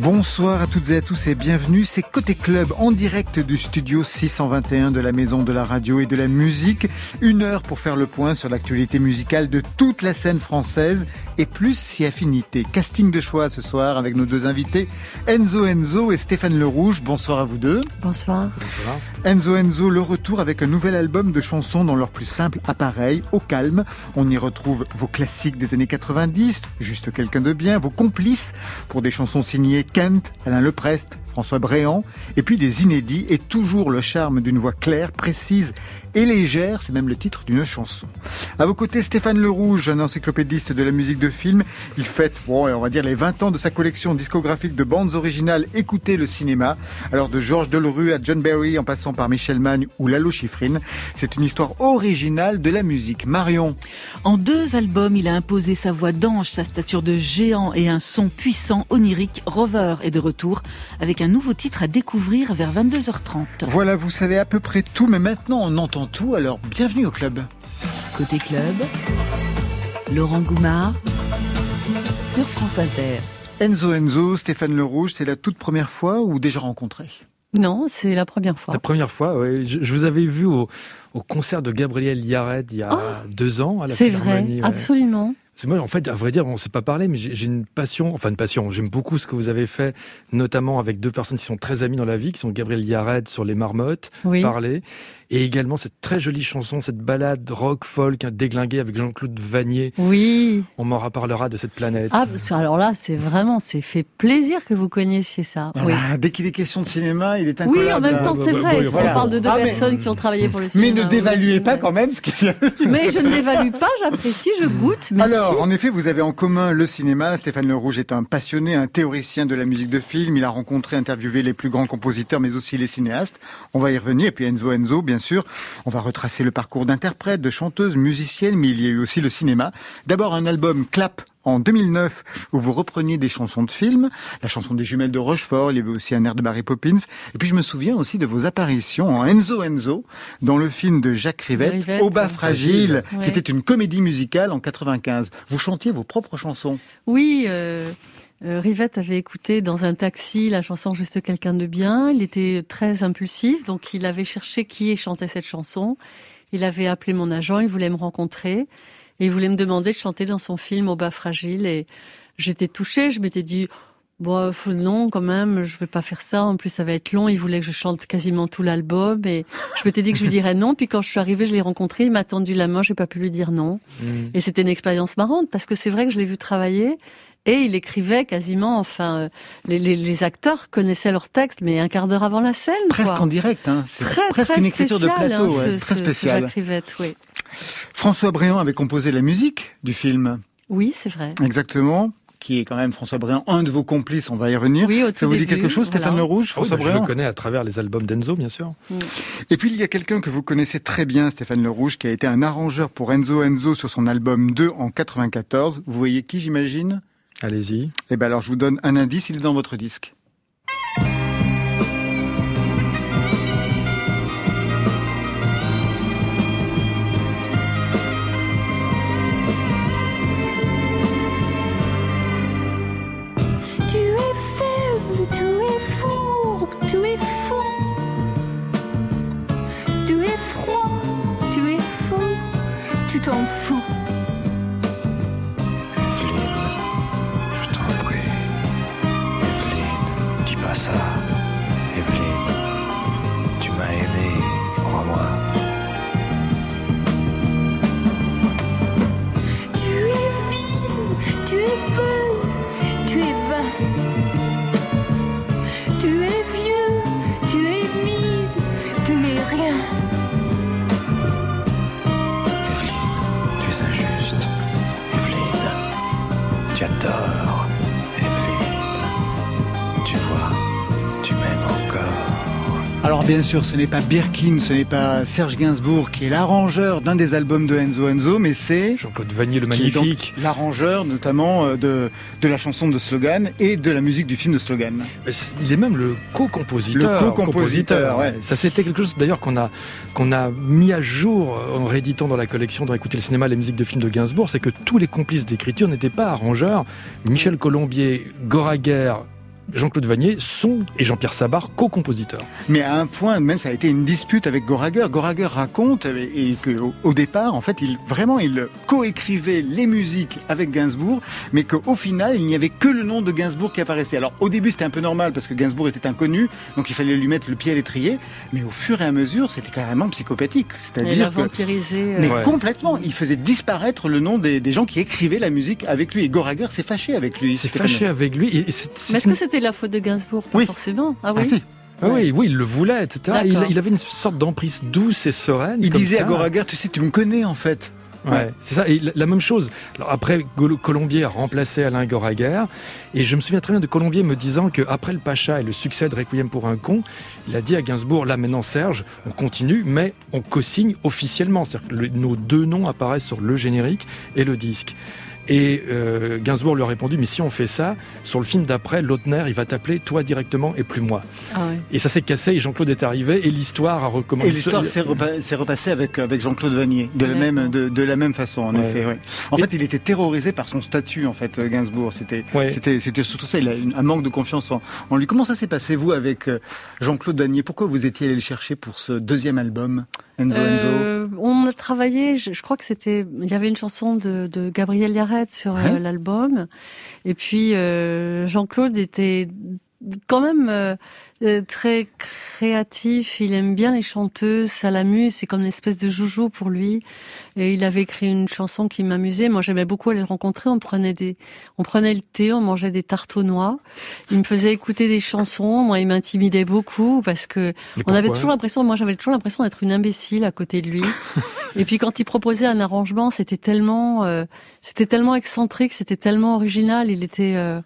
Bonsoir à toutes et à tous et bienvenue, c'est Côté Club en direct du studio 621 de la Maison de la Radio et de la Musique. Une heure pour faire le point sur l'actualité musicale de toute la scène française et plus si affinité. Casting de choix ce soir avec nos deux invités, Enzo Enzo et Stéphane Lerouge. Bonsoir à vous deux. Bonsoir. Bonsoir. Enzo Enzo, le retour avec un nouvel album de chansons dans leur plus simple appareil, au calme. On y retrouve vos classiques des années 90, Juste quelqu'un de bien, vos complices pour des chansons signées Kent, Alain Leprest, François Bréant, et puis des inédits et toujours le charme d'une voix claire, précise et légère, c'est même le titre d'une chanson. À vos côtés, Stéphane Lerouge, un encyclopédiste de la musique de film. Il fête, on va dire, les 20 ans de sa collection discographique de bandes originales Écouter le cinéma. Alors de Georges Delerue à John Barry, en passant par Michel Magne ou Lalo Schifrin, c'est une histoire originale de la musique. Marion. En 2 albums, il a imposé sa voix d'ange, sa stature de géant et un son puissant, onirique. Rover est de retour avec un nouveau titre à découvrir vers 22h30. Voilà, vous savez à peu près tout, mais maintenant on entend tout, alors bienvenue au club. Côté Club, Laurent Goumard sur France Inter. Enzo Enzo, Stéphane Lerouge, c'est la toute première fois ou déjà rencontré ? Non, c'est la première fois. La première fois, oui. Je vous avais vu au concert de Gabriel Yared il y a 2 ans. À la c'est vrai, ouais. Absolument. C'est moi, en fait, à vrai dire, on ne s'est pas parlé, mais j'ai une passion, j'aime beaucoup ce que vous avez fait, notamment avec 2 personnes qui sont très amies dans la vie, qui sont Gabriel Yared sur Les Marmottes, oui. Parler, et également cette très jolie chanson, cette balade rock, folk, déglinguée avec Jean-Claude Vannier. Oui. On m'en reparlera de cette planète. Ah, alors là, c'est vraiment, c'est fait plaisir que vous connaissiez ça. Ah, oui. Dès qu'il est question de cinéma, il est incollable. Oui, en même temps, c'est vrai, on parle de 2 personnes qui ont travaillé pour le cinéma. Mais ne dévaluez pas quand même ce qu'il y a. Mais je ne dévalue pas, j'apprécie, je goûte, merci. Alors, en effet, vous avez en commun le cinéma. Stéphane Lerouge est un passionné, un théoricien de la musique de film. Il a rencontré, interviewé les plus grands compositeurs, mais aussi les cinéastes. On va y revenir. Et puis Enzo Enzo, bien sûr. On va retracer le parcours d'interprète, de chanteuse, musicienne, mais il y a eu aussi le cinéma. D'abord, un album Clap en 2009, où vous repreniez des chansons de films, la chanson des jumelles de Rochefort, il y avait aussi un air de Mary Poppins. Et puis je me souviens aussi de vos apparitions en Enzo Enzo, dans le film de Jacques Rivette, Au bas fragile, ouais. Qui était une comédie musicale en 95. Vous chantiez vos propres chansons. Oui, Rivette avait écouté dans un taxi la chanson Juste quelqu'un de bien. Il était très impulsif, donc il avait cherché qui chantait cette chanson. Il avait appelé mon agent, il voulait me rencontrer. Et il voulait me demander de chanter dans son film Au bas fragile. Et j'étais touchée, je m'étais dit, bon, non, quand même, je vais pas faire ça. En plus, ça va être long. Il voulait que je chante quasiment tout l'album. Et je m'étais dit que je lui dirais non. Puis quand je suis arrivée, je l'ai rencontré. Il m'a tendu la main, j'ai pas pu lui dire non. Et c'était une expérience marrante parce que c'est vrai que je l'ai vu travailler. Et il écrivait quasiment, les acteurs connaissaient leurs textes, mais un quart d'heure avant la scène. Presque quoi. En direct, hein. C'est presque une écriture spécial, de plateau, très spéciale. Jacques Rivette, oui. François Bréant avait composé la musique du film. Oui, c'est vrai. Exactement. Qui est quand même François Bréant, un de vos complices, on va y revenir. Oui, ça vous dit quelque chose, voilà. Stéphane Lerouge, François Bréant ? Je le connais à travers les albums d'Enzo, bien sûr. Oui. Et puis, il y a quelqu'un que vous connaissez très bien, Stéphane Lerouge, qui a été un arrangeur pour Enzo Enzo sur son album 2 en 94. Vous voyez qui, j'imagine ? Allez-y. Eh bien alors, je vous donne un indice, il est dans votre disque. Bien sûr, ce n'est pas Birkin, ce n'est pas Serge Gainsbourg qui est l'arrangeur d'un des albums de Enzo Enzo, mais c'est Jean-Claude Vannier le Magnifique, l'arrangeur notamment de la chanson de Slogan et de la musique du film de Slogan. Il est même le co-compositeur. Ouais. Ça c'était quelque chose d'ailleurs qu'on a mis à jour en rééditant dans la collection dans Écouter le cinéma les musiques de films de Gainsbourg, c'est que tous les complices d'écriture n'étaient pas arrangeurs. Michel Colombier, Goraguer, Jean-Claude Vannier sont, et Jean-Pierre Sabar, co-compositeurs. Mais à un point, même, ça a été une dispute avec Goraguer. Goraguer raconte qu'au départ, en fait, il co-écrivait les musiques avec Gainsbourg, mais qu'au final, il n'y avait que le nom de Gainsbourg qui apparaissait. Alors, au début, c'était un peu normal, parce que Gainsbourg était inconnu, donc il fallait lui mettre le pied à l'étrier, mais au fur et à mesure, c'était carrément psychopathique. C'est-à-dire que... vampirisé. Mais ouais. Complètement, il faisait disparaître le nom des gens qui écrivaient la musique avec lui, et Goraguer s'est fâché avec lui. C'est fâché avec lui. Et mais est-ce que c'était la faute de Gainsbourg? Pas oui. Forcément. Ah oui. Ah, si. Ah oui, oui, il le voulait, etc. Il avait une sorte d'emprise douce et sereine. Il disait ça à Goraguer, tu sais, tu me connais en fait. Ouais, c'est ça. Et la même chose. Alors après, Colombier a remplacé Alain Goraguer. Et je me souviens très bien de Colombier me disant qu'après le Pacha et le succès de Requiem pour un con, il a dit à Gainsbourg, là maintenant Serge, on continue, mais on co-signe officiellement. C'est-à-dire que nos deux noms apparaissent sur le générique et le disque. Et Gainsbourg lui a répondu, mais si on fait ça, sur le film d'après, Lautner, il va t'appeler toi directement et plus moi. Ah ouais. Et ça s'est cassé et Jean-Claude est arrivé et l'histoire a recommencé. Et l'histoire s'est repassée avec Jean-Claude Vannier, de la même façon en effet. Ouais. En fait, il était terrorisé par son statut en fait, Gainsbourg. C'était surtout ça, il a un manque de confiance en lui. Comment ça s'est passé vous avec Jean-Claude Vannier? Pourquoi vous étiez allé le chercher pour ce deuxième album Enzo? On a travaillé, je crois que c'était, il y avait une chanson de Gabriel Yared sur l'album, et puis Jean-Claude était quand même très créatif, il aime bien les chanteuses, ça l'amuse, c'est comme une espèce de joujou pour lui, et il avait écrit une chanson qui m'amusait, moi j'aimais beaucoup aller le rencontrer, on prenait le thé, on mangeait des tartes aux noix, il me faisait écouter des chansons, moi il m'intimidait beaucoup, parce que j'avais toujours l'impression d'être une imbécile à côté de lui. Et puis quand il proposait un arrangement, c'était tellement excentrique, c'était tellement original. Il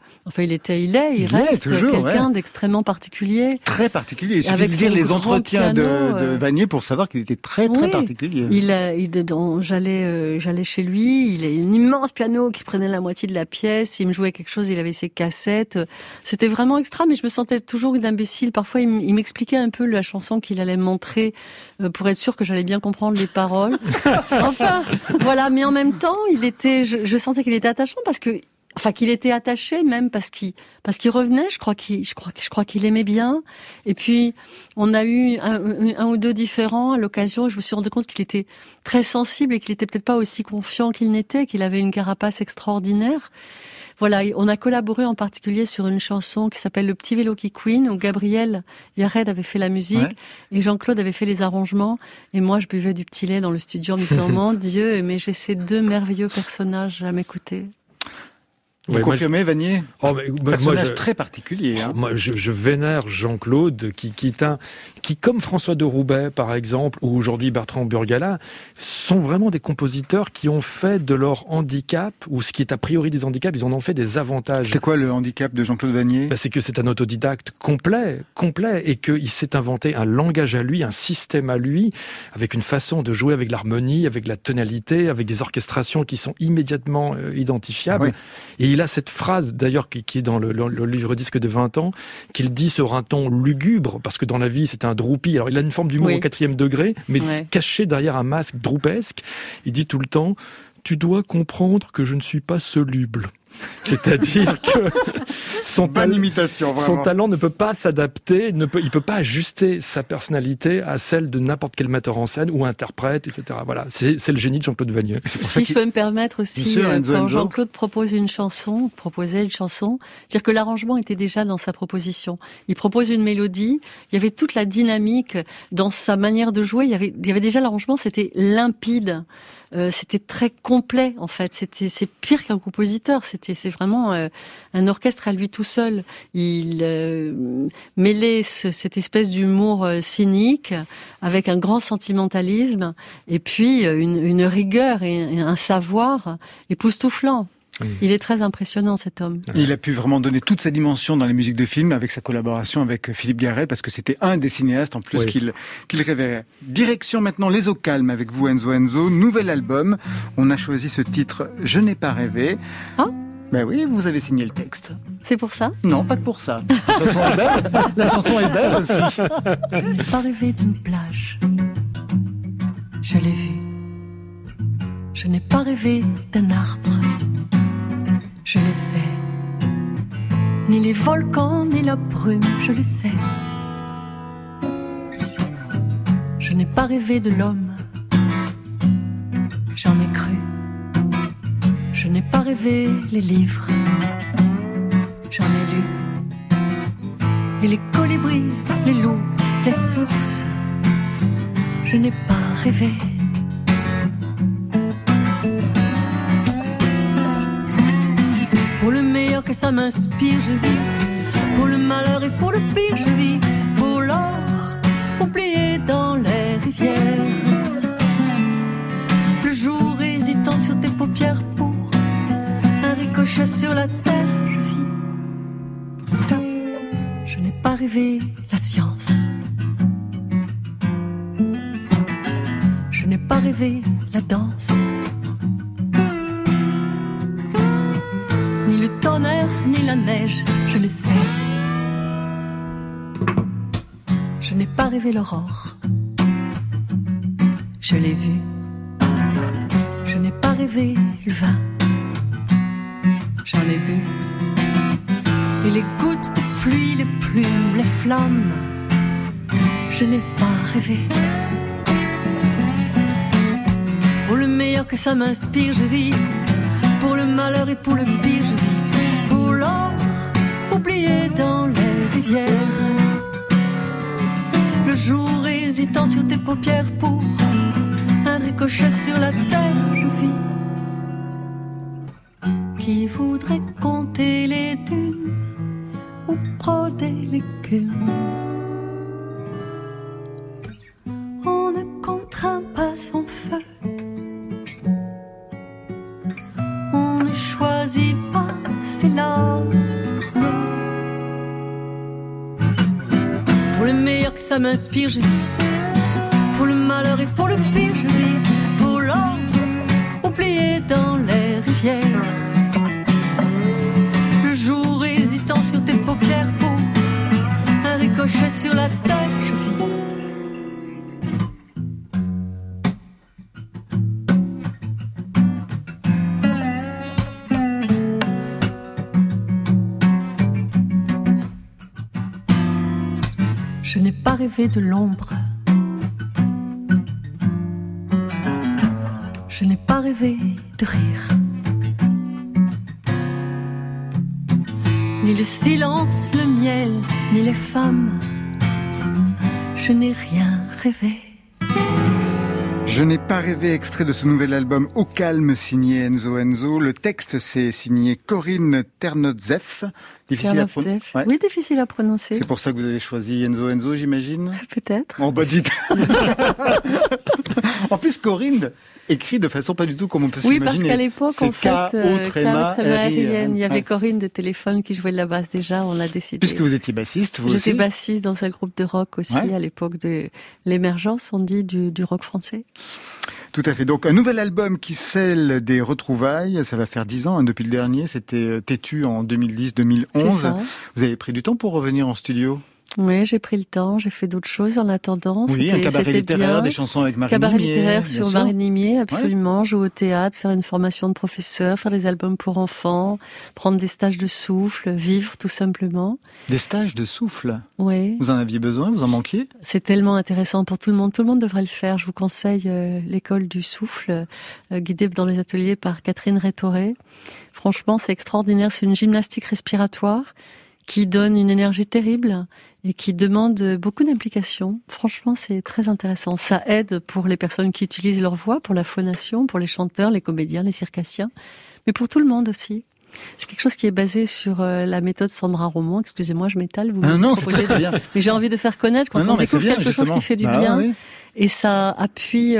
reste toujours quelqu'un d'extrêmement particulier. Très particulier. Il suffit de lire les entretiens de Vannier pour savoir qu'il était très très particulier. J'allais chez lui, il a un immense piano qui prenait la moitié de la pièce, il me jouait quelque chose, il avait ses cassettes. C'était vraiment extra, mais je me sentais toujours une imbécile. Parfois, il m'expliquait un peu la chanson qu'il allait me montrer pour être sûr que j'allais bien comprendre les paroles. Enfin, voilà, mais en même temps, je sentais qu'il était attachant qu'il était attaché même parce qu'il revenait, je crois qu'il aimait bien. Et puis, on a eu un ou deux différents à l'occasion, je me suis rendu compte qu'il était très sensible et qu'il était peut-être pas aussi confiant qu'il n'était, qu'il avait une carapace extraordinaire. Voilà, on a collaboré en particulier sur une chanson qui s'appelle Le petit vélo qui couine, où Gabriel Yared avait fait la musique et Jean-Claude avait fait les arrangements. Et moi, je buvais du petit lait dans le studio en me disant, mon Dieu, mais j'ai ces deux merveilleux personnages à m'écouter. Vous confirmez, Vannier? Personnage très particulier. Moi, je vénère Jean-Claude, qui comme François de Roubaix, par exemple, ou aujourd'hui Bertrand Burgala, sont vraiment des compositeurs qui ont fait de leur handicap, ou ce qui est a priori des handicaps, ils en ont fait des avantages. C'était quoi le handicap de Jean-Claude Vannier? C'est que c'est un autodidacte complet, et qu'il s'est inventé un langage à lui, un système à lui, avec une façon de jouer avec l'harmonie, avec la tonalité, avec des orchestrations qui sont immédiatement identifiables. Et il a cette phrase, d'ailleurs, qui est dans le livre-disque de 20 ans, qu'il dit sur un ton lugubre, parce que dans la vie, c'était un droupi. Alors, il a une forme d'humour au 4e degré, mais caché derrière un masque droupesque. Il dit tout le temps, « Tu dois comprendre que je ne suis pas soluble ». C'est-à-dire que son talent ne peut pas s'adapter, il ne peut pas ajuster sa personnalité à celle de n'importe quel metteur en scène ou interprète, etc. Voilà, c'est le génie de Jean-Claude Vannier. Si je peux me permettre aussi, sûr, quand Jean-Claude proposait une chanson, c'est-à-dire que l'arrangement était déjà dans sa proposition. Il propose une mélodie, il y avait toute la dynamique dans sa manière de jouer, il y avait déjà l'arrangement, c'était limpide, c'était très complet en fait, c'est pire qu'un compositeur, c'est vraiment un orchestre à lui tout seul. Il mêlait cette espèce d'humour cynique avec un grand sentimentalisme et puis une rigueur et un savoir époustouflant. Il est très impressionnant, cet homme. Il a pu vraiment donner toute sa dimension dans les musiques de films avec sa collaboration avec Philippe Garrel, parce que c'était un des cinéastes en plus qu'il révérait. Direction maintenant Les Eaux Calmes avec vous, Enzo Enzo. Nouvel album. On a choisi ce titre « Je n'ai pas rêvé ». Ah, ben oui, vous avez signé le texte. C'est pour ça? Non, pas que pour ça. La chanson est belle. La chanson est belle aussi. Je n'ai pas rêvé d'une plage. Je l'ai vue. Je n'ai pas rêvé d'un arbre. Je le sais, ni les volcans, ni la brume, je le sais. Je n'ai pas rêvé de l'homme, j'en ai cru. Je n'ai pas rêvé les livres, j'en ai lu. Et les colibris, les loups, les sources, je n'ai pas rêvé. Pour le meilleur que ça m'inspire, je vis. Pour le malheur et pour le pire, je vis. Pour l'or, oublié dans les rivières. Le jour hésitant sur tes paupières pour un ricochet sur la terre, je vis. Je n'ai pas rêvé la science. Je n'ai pas rêvé la danse. Ni le tonnerre, ni la neige, je le sais. Je n'ai pas rêvé l'aurore. Je l'ai vue. Je n'ai pas rêvé le vin. J'en ai bu. Et les gouttes de pluie, les plumes, les flammes, je n'ai pas rêvé. Pour le meilleur que ça m'inspire, je vis. Pour le malheur et pour le pire, je vis. Pour l'or, oublié dans les rivières. Le jour hésitant sur tes paupières pour un ricochet sur la terre, je vis. Qui voudrait compter les dunes ou broder l'écume? On ne contraint pas son feu. Choisis pas ses larmes. Pour le meilleur que ça m'inspire, je vis. Pour le malheur et pour le pire, je vis. Pour l'or oublié dans les rivières. Le jour hésitant sur tes paupières pour un ricochet sur la terre, je vis. Je n'ai pas rêvé de l'ombre. Je n'ai pas rêvé de rire. Ni le silence, le miel, ni les femmes. Je n'ai rien rêvé. Je n'ai pas rêvé, extrait de ce nouvel album Au calme, signé Enzo Enzo. Le texte, c'est signé Corinne Ternotzef. Ouais. Oui, difficile à prononcer. C'est pour ça que vous avez choisi Enzo Enzo, j'imagine? Peut-être. Oh, bah dites. En plus, Corinne écrit de façon pas du tout comme on peut s'imaginer. Oui, parce qu'à l'époque, c'est en fait, il y avait Corinne de Téléphone qui jouait de la basse déjà, on l'a décidé. Puisque vous étiez bassiste, vous aussi? J'étais bassiste dans un groupe de rock aussi, ouais, à l'époque de l'émergence, on dit, du rock français. Tout à fait. Donc, un nouvel album qui scelle des retrouvailles. Ça va faire 10 ans, hein, depuis le dernier. C'était têtu en 2010-2011. Vous avez pris du temps pour revenir en studio? Oui, j'ai pris le temps. J'ai fait d'autres choses en attendant. Oui, un cabaret littéraire, bien. Des chansons avec Marie-Nimier. Cabaret littéraire sur Marie-Nimier, absolument. Ouais. Jouer au théâtre, faire une formation de professeur, faire des albums pour enfants, prendre des stages de souffle, vivre tout simplement. Des stages de souffle? Oui. Vous en aviez besoin? Vous en manquiez? C'est tellement intéressant pour tout le monde. Tout le monde devrait le faire. Je vous conseille l'école du souffle, guidée dans les ateliers par Catherine Rétoré. Franchement, c'est extraordinaire. C'est une gymnastique respiratoire qui donne une énergie terrible et qui demande beaucoup d'implication. Franchement, c'est très intéressant. Ça aide pour les personnes qui utilisent leur voix, pour la phonation, pour les chanteurs, les comédiens, les circassiens, mais pour tout le monde aussi. C'est quelque chose qui est basé sur la méthode Sandra Roman. Excusez-moi, je m'étale. Vous non, c'est très bien. Mais j'ai envie de faire connaître quand on découvre quelque chose qui fait du bien. Oui. Et ça appuie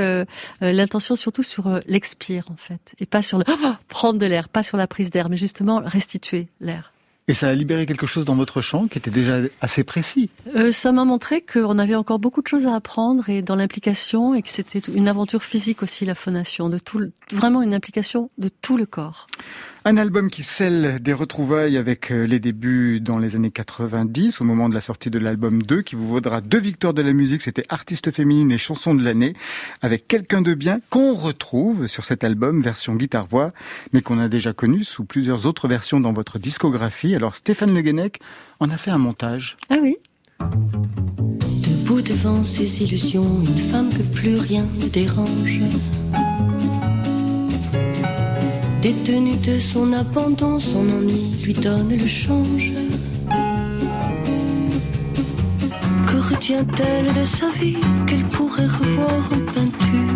l'intention surtout sur l'expire, en fait. Et pas sur le prendre de l'air, pas sur la prise d'air, mais justement restituer l'air. Et ça a libéré quelque chose dans votre chant qui était déjà assez précis. Ça m'a montré qu'on avait encore beaucoup de choses à apprendre et dans l'implication, et que c'était une aventure physique aussi, la phonation, vraiment une implication de tout le corps. Un album qui scelle des retrouvailles avec les débuts dans les années 90, au moment de la sortie de l'album 2, qui vous vaudra 2 victoires de la musique. C'était Artiste féminine et Chanson de l'année, avec Quelqu'un de bien, qu'on retrouve sur cet album, version guitare-voix, mais qu'on a déjà connu sous plusieurs autres versions dans votre discographie. Paris. Alors Stéphane Le Guenec en a fait un montage. Ah oui. Debout devant ses illusions, une femme que plus rien ne dérange. Détenue de son abandon, son ennui lui donne le change. Que retient-elle de sa vie qu'elle pourrait revoir en peinture?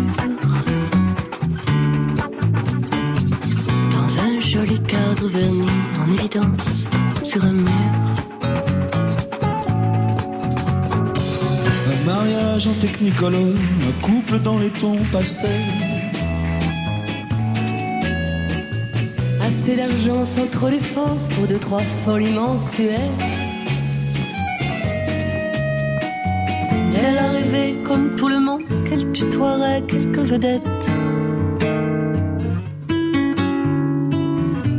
Dans un joli cadre verni en évidence sur un mur. Un mariage en technicolore, un couple dans les tons pastels. Assez d'argent sans trop d'efforts pour 2-3 folies mensuelles. Elle a rêvé comme tout le monde qu'elle tutoierait quelques vedettes.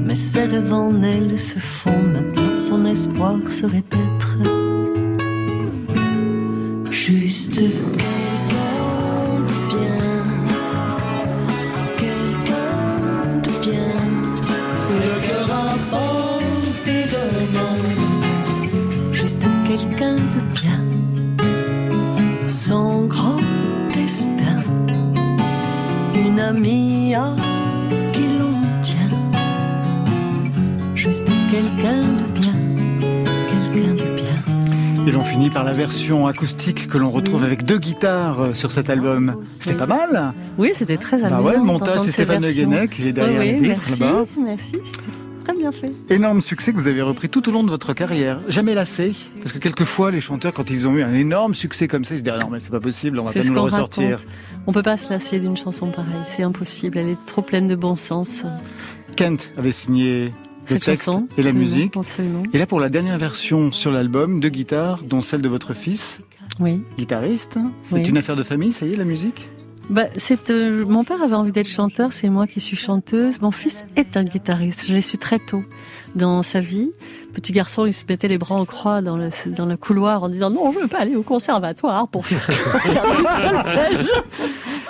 Mais ses rêves en elle se font maintenant, son espoir serait d'être juste. Quelqu'un de bien, son grand destin, une amie à qui l'on tient, juste quelqu'un de bien, quelqu'un de bien. Et l'on finit par la version acoustique que l'on retrouve avec 2 guitares sur cet album. C'était pas mal. Oui, c'était très amusant. Ah ouais, le montage c'est Stéphane Le Guenec, il est derrière les vitres là-bas. Merci. Bien fait. Énorme succès que vous avez repris tout au long de votre carrière. Jamais lassé, parce que quelquefois les chanteurs, quand ils ont eu un énorme succès comme ça, ils se disent non mais c'est pas possible, on va pas nous le ressortir. Raconte. On peut pas se lasser d'une chanson pareille, c'est impossible. Elle est trop pleine de bon sens. Kent avait signé le texte chanson, et la musique. Absolument. Et là pour la dernière version sur l'album, 2 guitares, dont celle de votre fils, oui. Guitariste. C'est oui. Une affaire de famille, ça y est, la musique. Bah, mon père avait envie d'être chanteur, c'est moi qui suis chanteuse. Mon fils est un guitariste, je l'ai su très tôt dans sa vie. Petit garçon, il se mettait les bras en croix dans le couloir en disant « Non, je veux pas aller au conservatoire pour faire du solfège !»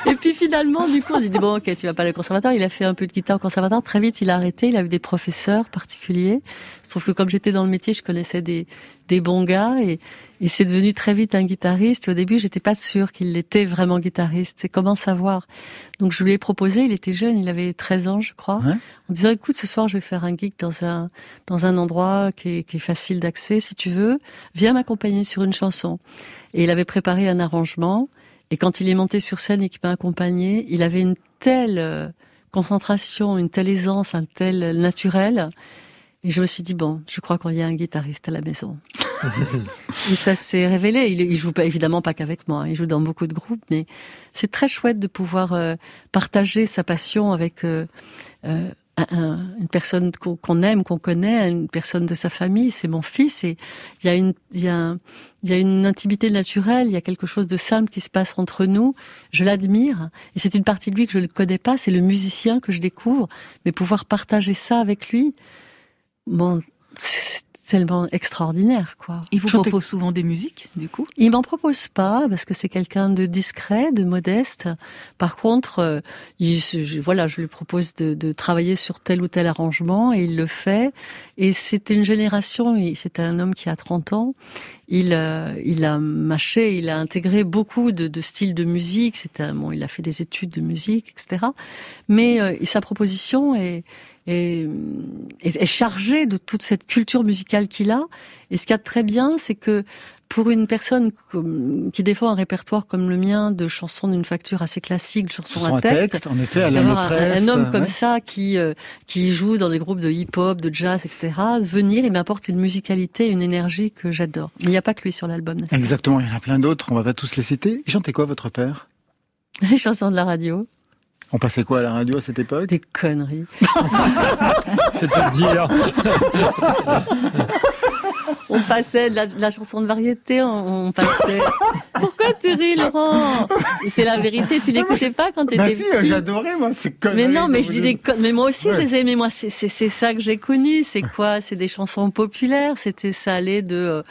Et puis finalement, du coup, on dit « Bon, ok, tu vas pas aller au conservatoire. » Il a fait un peu de guitare au conservatoire. Très vite, il a arrêté. Il a eu des professeurs particuliers. Je trouve que comme j'étais dans le métier, je connaissais des bons gars et c'est devenu très vite un guitariste. Et au début, j'étais pas sûre qu'il l'était vraiment guitariste. C'est comment savoir? Donc, je lui ai proposé, il était jeune, il avait 13 ans, je crois, ouais. En disant, écoute, ce soir, je vais faire un gig dans un endroit qui est facile d'accès, si tu veux. Viens m'accompagner sur une chanson. Et il avait préparé un arrangement. Et quand il est monté sur scène et qu'il m'a accompagné, il avait une telle concentration, une telle aisance, un tel naturel. Et je me suis dit, bon, je crois qu'il y a un guitariste à la maison. Et ça s'est révélé. Il joue pas, évidemment pas qu'avec moi. Il joue dans beaucoup de groupes, mais c'est très chouette de pouvoir partager sa passion avec une personne qu'on aime, qu'on connaît, une personne de sa famille. C'est mon fils et il y a une intimité naturelle. Il y a quelque chose de simple qui se passe entre nous. Je l'admire et c'est une partie de lui que je ne connais pas. C'est le musicien que je découvre, mais pouvoir partager ça avec lui. Bon, c'est tellement extraordinaire, quoi. Il vous propose souvent des musiques, du coup? Il m'en propose pas, parce que c'est quelqu'un de discret, de modeste. Par contre, je lui propose de travailler sur tel ou tel arrangement, et il le fait. Et c'est une génération, c'est un homme qui a 30 ans. Il a mâché, il a intégré beaucoup de styles de musique. Il a fait des études de musique, etc. Mais sa proposition est chargé de toute cette culture musicale qu'il a. Et ce qu'il y a de très bien, c'est que pour une personne qui défend un répertoire comme le mien de chansons d'une facture assez classique, de chansons à texte, en effet, Alain Leprest, un homme comme ça qui joue dans des groupes de hip-hop, de jazz, etc., venir et m'apporte une musicalité, une énergie que j'adore. Mais il n'y a pas que lui sur l'album. Exactement, il y en a plein d'autres, on va pas tous les citer. Il chantait quoi, votre père? Les chansons de la radio. On passait quoi à la radio à cette époque? Des conneries. C'est-à-dire on passait de la chanson de variété, on passait... Pourquoi tu ris, Laurent? C'est la vérité, tu l'écoutais pas quand t'étais petit. Bah si, j'adorais, moi, ces conneries. Mais non, mais je dis des conneries. Mais moi aussi, ouais. Je les aimais. Moi, c'est ça que j'ai connu. C'est quoi? C'est des chansons populaires. C'était ça, allait de...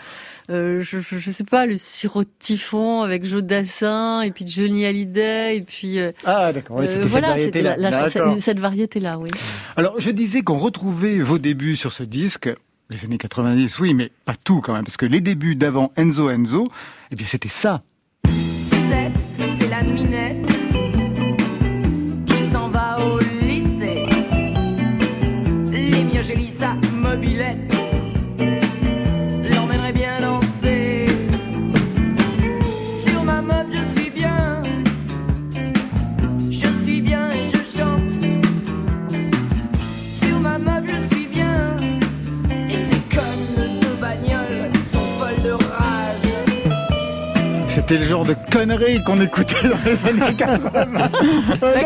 je sais pas, le sirop de typhon avec Joe Dassin et puis Johnny Hallyday et puis ah d'accord, oui, c'était voilà, cette variété là. Cette variété là, oui. Alors je disais qu'on retrouvait vos débuts sur ce disque les années 90, oui, mais pas tout quand même, parce que les débuts d'avant Enzo Enzo, eh bien c'était ça. Suzette, c'est la minette qui s'en va au lycée. Les miens, je lis sa mobilette. C'était le genre de conneries qu'on écoutait dans les années 80.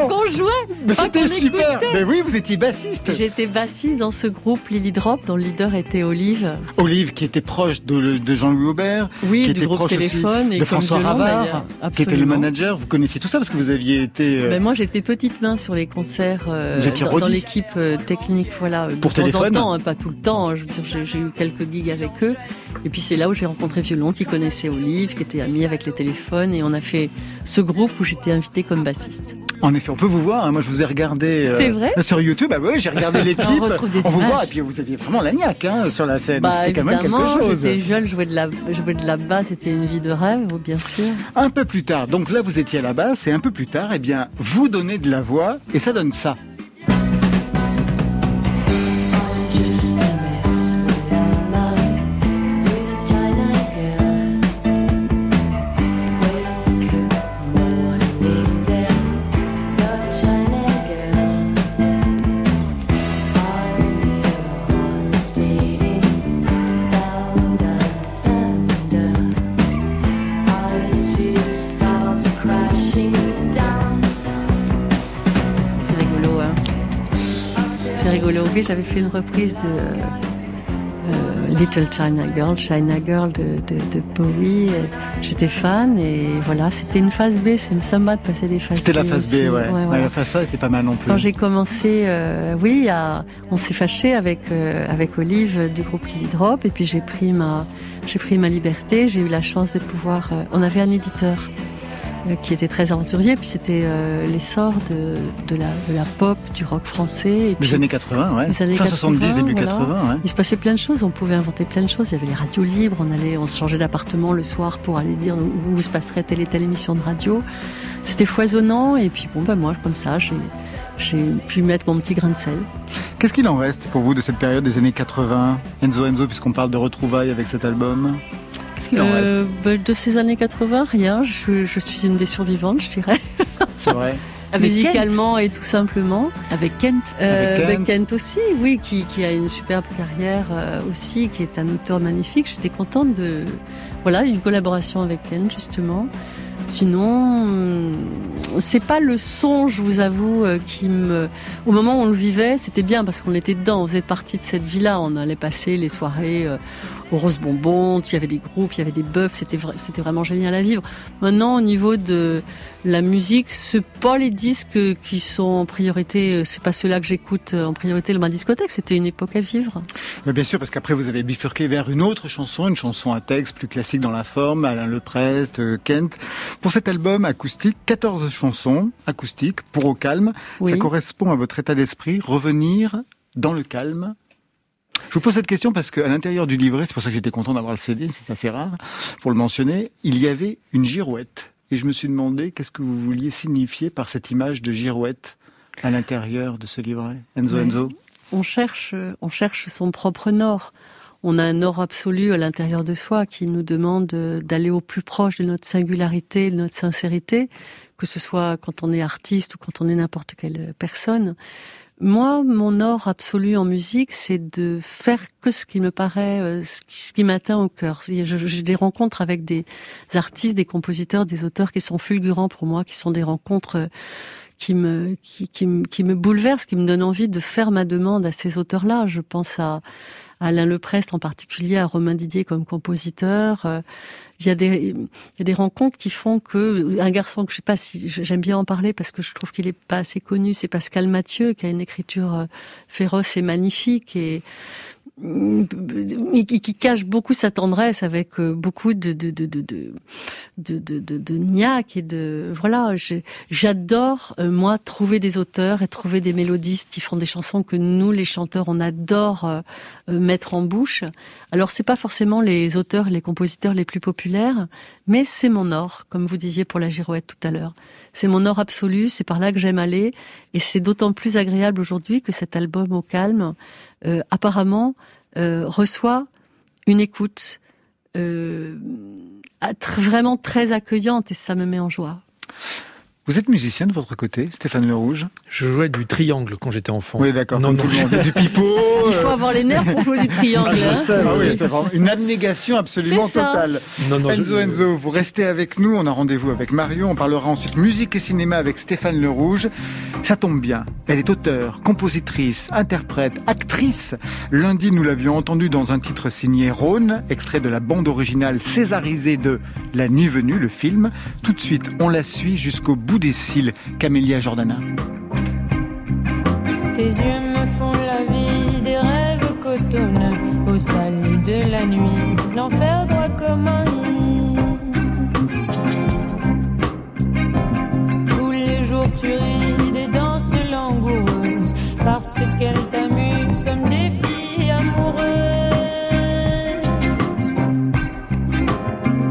Qu'on jouait, mais c'était super. Écoutait. Mais oui, vous étiez bassiste. J'étais bassiste dans ce groupe Lili Drop, dont le leader était Olive. Olive, qui était proche de Jean-Louis Aubert, oui, qui était proche Téléphone, aussi de François Bréant, qui était le manager. Vous connaissiez tout ça parce que vous aviez été... Ben moi, j'étais petite main sur les concerts dans l'équipe technique. Voilà, pour Téléphone. De temps en temps, pas tout le temps. Je veux dire, j'ai eu quelques gigs avec eux. Et puis c'est là où j'ai rencontré Violon, qui connaissait Olive, qui était ami avec les Téléphones, et on a fait ce groupe où j'étais invitée comme bassiste. En effet, on peut vous voir. Hein. Moi, je vous ai regardé sur YouTube. Bah ouais, j'ai regardé les clips. On vous voit. Et puis, vous aviez vraiment la niaque sur la scène. Bah, c'était quand même quelque chose. J'étais jeune, je jouais de la basse. C'était une vie de rêve, bien sûr. Un peu plus tard. Donc là, vous étiez à la basse, et un peu plus tard, eh bien, vous donnez de la voix, et ça donne ça. J'avais fait une reprise de Little China Girl de Bowie. J'étais fan et voilà, c'était une phase B. C'est sympa de passer des phases B. C'était la phase B, ouais. La phase A était pas mal non plus. Quand j'ai commencé, on s'est fâché avec Olive du groupe Lili Drop, et puis j'ai pris ma liberté. J'ai eu la chance de pouvoir. On avait un éditeur qui était très aventurier, puis c'était l'essor de la pop, du rock français. Les années 80, ouais. Les années 70, début 80, ouais. Il se passait plein de choses, on pouvait inventer plein de choses. Il y avait les radios libres, on se changeait d'appartement le soir pour aller dire où se passerait telle et telle émission de radio. C'était foisonnant, et puis moi, comme ça, j'ai pu mettre mon petit grain de sel. Qu'est-ce qu'il en reste pour vous de cette période des années 80, Enzo Enzo, puisqu'on parle de retrouvailles avec cet album? De ces années 80, rien. Je suis une des survivantes, je dirais. C'est vrai. Musicalement et tout simplement. Avec Kent. Avec Kent aussi, oui, qui a une superbe carrière aussi, qui est un auteur magnifique. J'étais contente d'une collaboration avec Kent, justement. Sinon, c'est pas le son, je vous avoue, au moment où on le vivait, c'était bien parce qu'on était dedans, on faisait partie de cette vie-là, on allait passer les soirées aux Rose Bonbon, il y avait des groupes, il y avait des bœufs, c'était vraiment génial à vivre. Maintenant, au niveau de la musique, c'est pas les disques qui sont en priorité, c'est pas ceux-là que j'écoute en priorité dans ma discothèque, c'était une époque à vivre. Mais bien sûr, parce qu'après vous avez bifurqué vers une autre chanson, à texte, plus classique dans la forme, Alain Leprest, Kent. Pour cet album acoustique, 14 chansons acoustiques, pour au calme. Oui. Ça correspond à votre état d'esprit, revenir dans le calme. Je vous pose cette question parce qu'à l'intérieur du livret, c'est pour ça que j'étais content d'avoir le CD, c'est assez rare pour le mentionner, il y avait une girouette. Et je me suis demandé qu'est-ce que vous vouliez signifier par cette image de girouette à l'intérieur de ce livret. Enzo. On cherche son propre nord. On a un or absolu à l'intérieur de soi qui nous demande d'aller au plus proche de notre singularité, de notre sincérité, que ce soit quand on est artiste ou quand on est n'importe quelle personne. Moi, mon or absolu en musique, c'est de faire que ce qui me paraît, ce qui m'atteint au cœur. J'ai des rencontres avec des artistes, des compositeurs, des auteurs qui sont fulgurants pour moi, qui sont des rencontres qui me bouleversent, qui me donnent envie de faire ma demande à ces auteurs-là. Je pense à Alain Leprest en particulier, à Romain Didier comme compositeur. Il y a des rencontres qui font que un garçon que je sais pas si j'aime bien en parler parce que je trouve qu'il est pas assez connu, c'est Pascal Mathieu qui a une écriture féroce et magnifique et qui cache beaucoup sa tendresse avec beaucoup de niaque et de voilà. J'adore moi trouver des auteurs et trouver des mélodistes qui font des chansons que nous les chanteurs on adore mettre en bouche. Alors c'est pas forcément les auteurs, les compositeurs les plus populaires, mais c'est mon or, comme vous disiez pour la girouette tout à l'heure. C'est mon or absolu, c'est par là que j'aime aller et c'est d'autant plus agréable aujourd'hui que cet album Au calme apparemment reçoit une écoute vraiment très accueillante et ça me met en joie. Vous êtes musicien de votre côté, Stéphane Lerouge ? Je jouais du triangle quand j'étais enfant. Oui, d'accord. Non, non. Du pipeau. Il faut avoir les nerfs pour jouer du triangle. Ah, hein. Ah, oui, c'est vraiment une abnégation absolument totale. Non, Enzo, vous restez avec nous. On a rendez-vous avec Mario. On parlera ensuite musique et cinéma avec Stéphane Lerouge. Ça tombe bien. Elle est auteure, compositrice, interprète, actrice. Lundi, nous l'avions entendue dans un titre signé Rhône, extrait de la bande originale césarisée de La Nuit Venue, le film. Tout de suite, on la suit jusqu'au bout des cils, Camélia Jordana. Tes yeux me font la vie, des rêves cotonneux, au salut de la nuit, l'enfer droit comme un lit. Tous les jours tu ris des danses langoureuses, parce qu'elles t'amusent comme des filles amoureuses.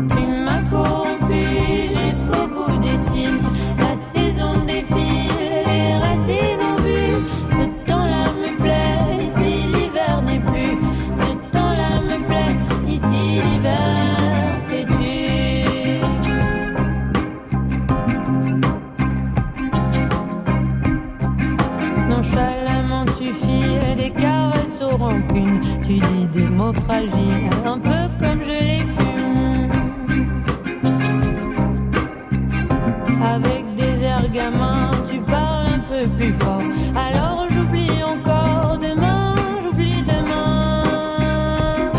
Tu m'as corrompu jusqu'au bout des cils. La saison défile, les racines en bulle. Ce temps-là me plaît, ici l'hiver n'est plus. Ce temps-là me plaît, ici l'hiver c'est dur. Nonchalamment tu files des caresses aux rancunes. Tu dis des mots fragiles, un peu comme je les fume. Avec gamin, tu parles un peu plus fort. Alors j'oublie encore demain, j'oublie demain.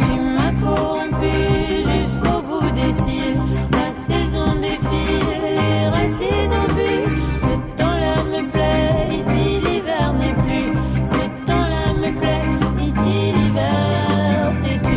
Tu m'as corrompu jusqu'au bout des cils. La saison défile, les racines en bulle. Ce temps-là me plaît, ici l'hiver n'est plus. Ce temps-là me plaît, ici l'hiver c'est dur.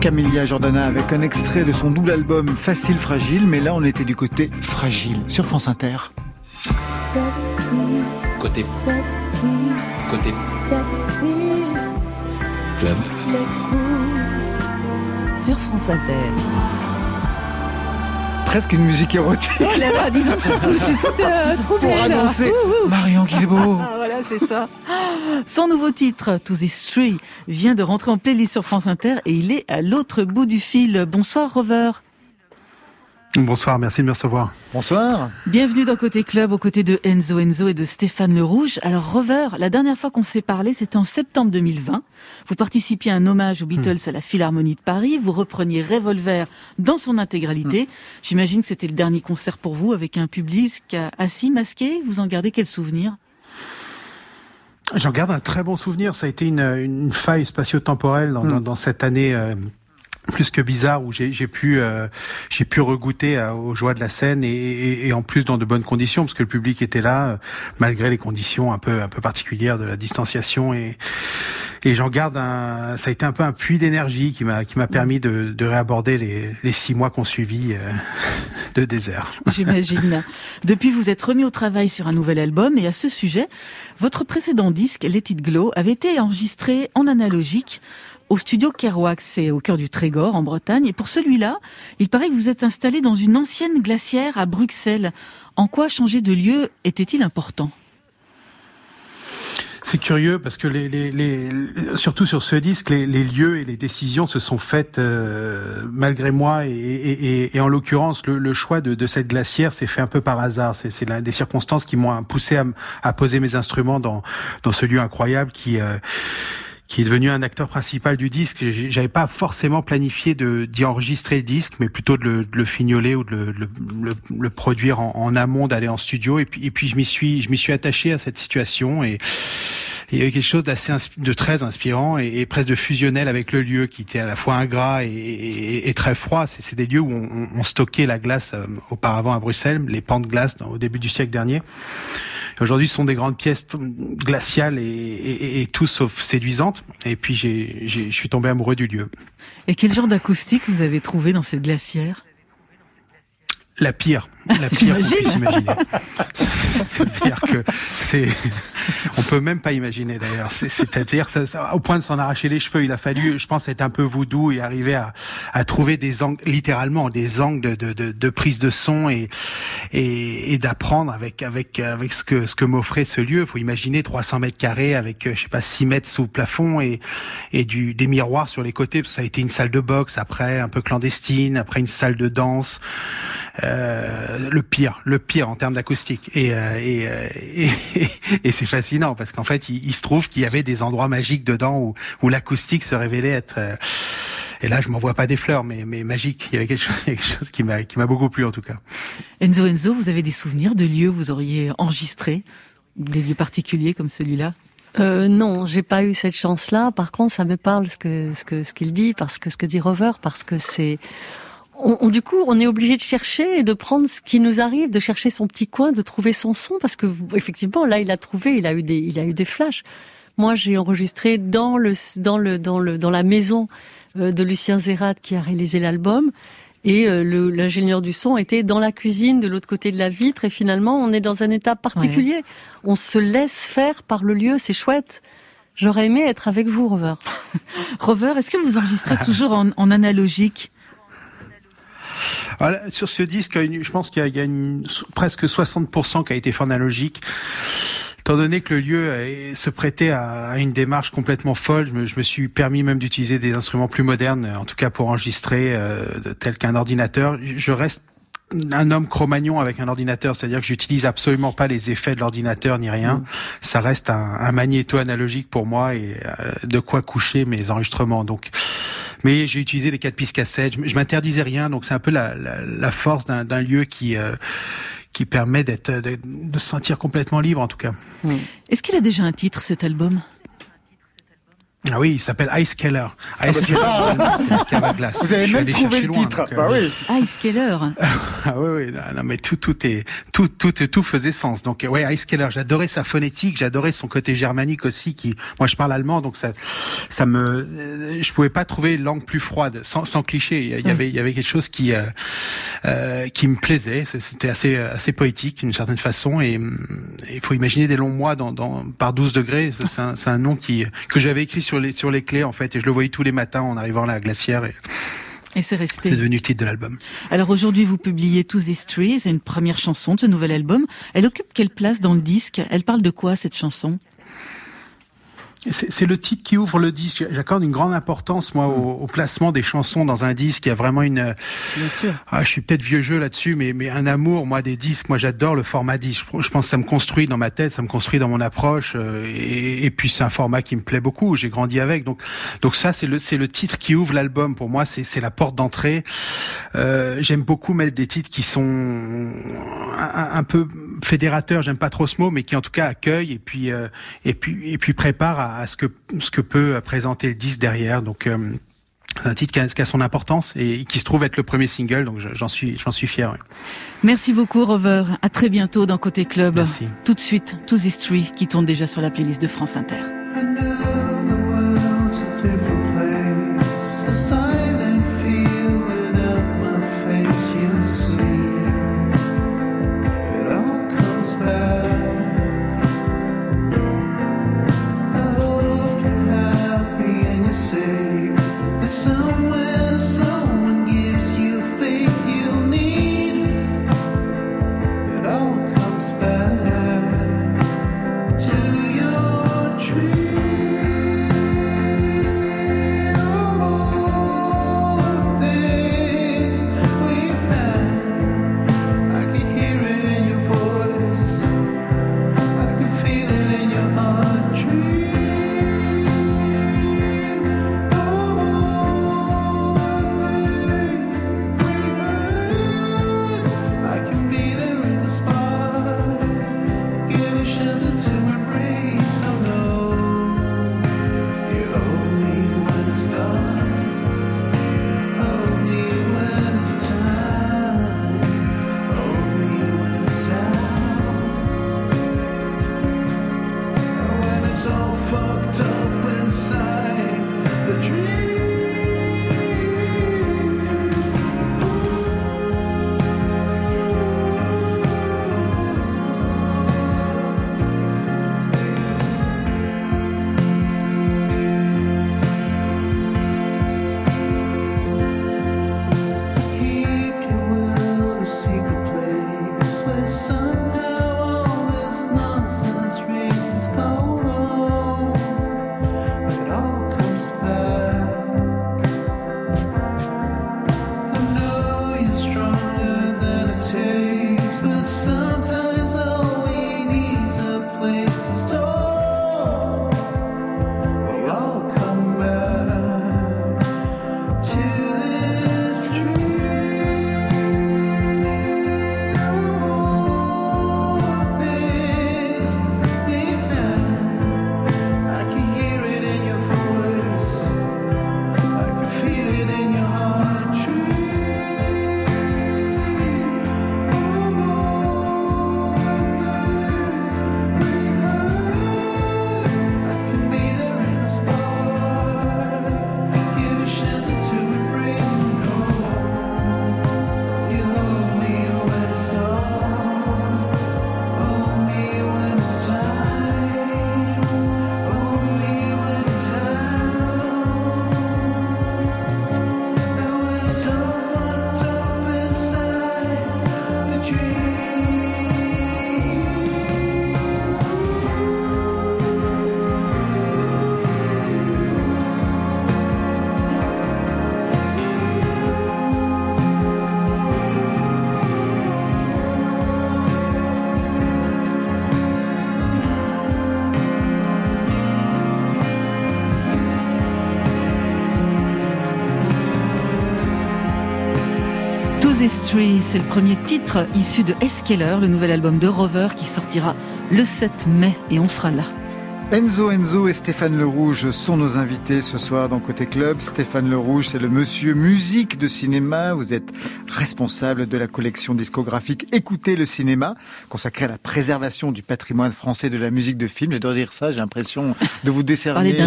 Camélia Jordana avec un extrait de son double album Facile Fragile, mais là on était du côté fragile sur France Inter. Sexy. Côté sexy. Côté sexy. Club. Les sur France Inter. Presque une musique érotique. Oh là là, dis donc, je suis toute troublée. Pour annoncer Marion Guilbault. Voilà, c'est ça. Son nouveau titre, To The Street, vient de rentrer en playlist sur France Inter et il est à l'autre bout du fil. Bonsoir Rover. Bonsoir, merci de me recevoir. Bonsoir. Bienvenue dans Côté Club, aux côtés de Enzo et de Stéphane Lerouge. Alors Rover, la dernière fois qu'on s'est parlé, c'était en septembre 2020. Vous participiez à un hommage aux Beatles à la Philharmonie de Paris. Vous repreniez Revolver dans son intégralité. J'imagine que c'était le dernier concert pour vous, avec un public assis, masqué. Vous en gardez quel souvenir ? J'en garde un très bon souvenir. Ça a été une faille spatio-temporelle dans cette année plus que bizarre, où j'ai pu regoûter aux joies de la scène et en plus dans de bonnes conditions, parce que le public était là malgré les conditions un peu particulières de la distanciation, et j'en garde ça a été un peu un puits d'énergie qui m'a permis de réaborder les 6 mois qu'on suivit de désert. J'imagine. Depuis, vous êtes remis au travail sur un nouvel album, et à ce sujet, votre précédent disque, Let It Glow, avait été enregistré en analogique au studio Kerouac, c'est au cœur du Trégor, en Bretagne. Et pour celui-là, il paraît que vous êtes installé dans une ancienne glacière à Bruxelles. En quoi changer de lieu était-il important ? C'est curieux parce que surtout sur ce disque, les lieux et les décisions se sont faites malgré moi, et en l'occurrence le choix de cette glacière s'est fait un peu par hasard. C'est l'un des circonstances qui m'ont poussé à poser mes instruments dans ce lieu incroyable qui est devenu un acteur principal du disque. J'avais pas forcément planifié d'y enregistrer le disque, mais plutôt de le fignoler ou de le produire en amont, d'aller en studio. Et puis je m'y suis attaché à cette situation, et il y avait quelque chose de très inspirant et presque de fusionnel avec le lieu, qui était à la fois ingrat et très froid. C'est des lieux où on stockait la glace auparavant à Bruxelles, les pans de glace au début du siècle dernier. Aujourd'hui, ce sont des grandes pièces glaciales et tout sauf séduisantes. Et puis, je suis tombé amoureux du lieu. Et quel genre d'acoustique vous avez trouvé dans cette glacière ? La pire qu'on puisse imaginer. C'est-à-dire que on peut même pas imaginer d'ailleurs. C'est-à-dire, ça, au point de s'en arracher les cheveux, il a fallu, je pense, être un peu voodoo et arriver à trouver des angles, littéralement, des angles de prise de son et d'apprendre avec ce que m'offrait ce lieu. Faut imaginer 300 mètres carrés avec, je sais pas, 6 mètres sous plafond et des miroirs sur les côtés. Ça a été une salle de boxe après, un peu clandestine, après une salle de danse. Le pire en termes d'acoustique, et c'est fascinant parce qu'en fait il se trouve qu'il y avait des endroits magiques dedans où l'acoustique se révélait être et là je m'envoie pas des fleurs mais magique. Il y avait quelque chose qui m'a beaucoup plu en tout cas. Enzo, vous avez des souvenirs de lieux où vous auriez enregistré, des lieux particuliers comme celui-là? Non, j'ai pas eu cette chance-là. Par contre, ça me parle ce qu'il dit, parce que c'est du coup, on est obligé de chercher et de prendre ce qui nous arrive, de chercher son petit coin, de trouver son son, parce que effectivement, là, il a trouvé, il a eu des flashs. Moi, j'ai enregistré dans la maison de Lucien Zérat qui a réalisé l'album, et l'ingénieur du son était dans la cuisine de l'autre côté de la vitre, et finalement, on est dans un état particulier. Ouais. On se laisse faire par le lieu, c'est chouette. J'aurais aimé être avec vous, Rover. Rover, est-ce que vous enregistrez toujours en analogique? Voilà, sur ce disque, je pense qu'il y a presque 60% qui a été fait en analogique. Étant donné que le lieu se prêtait à une démarche complètement folle, je me suis permis même d'utiliser des instruments plus modernes, en tout cas pour enregistrer, tel qu'un ordinateur. Je reste un homme cro-magnon avec un ordinateur, c'est-à-dire que j'utilise absolument pas les effets de l'ordinateur ni rien. Ça reste un magnéto analogique pour moi, et de quoi coucher mes enregistrements. Donc, mais j'ai utilisé les 4 pistes cassettes. Je m'interdisais rien, donc c'est un peu la force d'un lieu qui permet de se sentir complètement libre en tout cas. Oui. Est-ce qu'il a déjà un titre, cet album ? Ah oui, il s'appelle Ice Kellar. Ice Kellar, c'est la cave à glace. Vous avez même trouvé le titre. Bah oui. Ice Kellar. Ah oui, non, mais tout faisait sens. Donc, ouais, Ice Kellar. J'adorais sa phonétique, j'adorais son côté germanique aussi moi je parle allemand, donc je pouvais pas trouver langue plus froide, sans cliché. Il y avait quelque chose qui me plaisait. C'était assez poétique d'une certaine façon, et il faut imaginer des longs mois par 12 degrés. C'est un nom que j'avais écrit sur les clés en fait, et je le voyais tous les matins en arrivant à la glacière, et c'est resté. C'est devenu le titre de l'album. Alors aujourd'hui, vous publiez To The Street, c'est une première chanson de ce nouvel album. Elle occupe quelle place dans le disque ? Elle parle de quoi, cette chanson ? C'est le titre qui ouvre le disque. J'accorde une grande importance, moi, au placement des chansons dans un disque. Il y a vraiment une... Bien sûr. Ah, je suis peut-être vieux jeu là-dessus, mais un amour, moi, des disques. Moi, j'adore le format disque. Je pense que ça me construit dans ma tête, ça me construit dans mon approche. Et puis, c'est un format qui me plaît beaucoup. J'ai grandi avec. Donc ça, c'est le titre qui ouvre l'album. Pour moi, c'est la porte d'entrée. J'aime beaucoup mettre des titres qui sont un peu fédérateurs. J'aime pas trop ce mot, mais qui, en tout cas, accueillent et puis préparent à ce que peut présenter le disque derrière. Donc un titre qui a son importance et qui se trouve être le premier single, donc j'en suis fier. Oui. Merci beaucoup Rover, à très bientôt dans Côté Club. Merci. Tout de suite, To The Street qui tourne déjà sur la playlist de France Inter. C'est le premier titre issu de Ice Kellar, le nouvel album de Rover qui sortira le 7 mai et on sera là. Enzo Enzo et Stéphane Lerouge sont nos invités ce soir dans Côté Club. Stéphane Lerouge, c'est le monsieur musique de cinéma. Vous êtes responsable de la collection discographique Écouter le cinéma, consacrée à la préservation du patrimoine français de la musique de film. J'adore dire ça, j'ai l'impression de vous décerner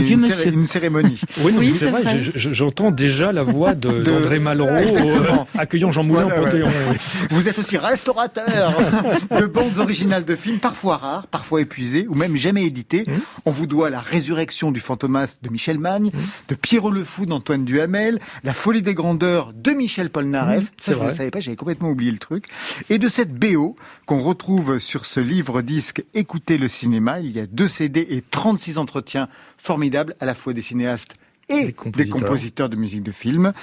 une cérémonie. Oui, c'est vrai, j'entends déjà la voix d'André Malraux accueillant Jean Moulin au Panthéon. Ouais. Vous êtes aussi restaurateur de bandes originales de films, parfois rares, parfois épuisées ou même jamais éditées. On vous doit la résurrection du Fantomas de Michel Magne, de Pierrot le Fou d'Antoine Duhamel, la folie des grandeurs de Michel Polnareff, ça je ne le savais pas, j'avais complètement oublié le truc, et de cette BO qu'on retrouve sur ce livre-disque Écoutez le cinéma. Il y a 2 CD et 36 entretiens formidables, à la fois des cinéastes et des compositeurs de musique de film.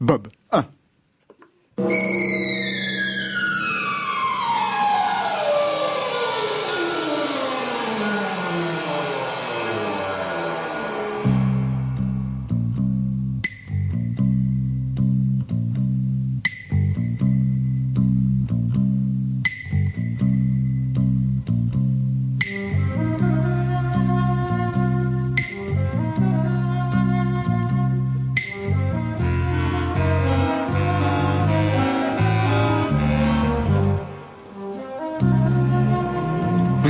Bob, 1.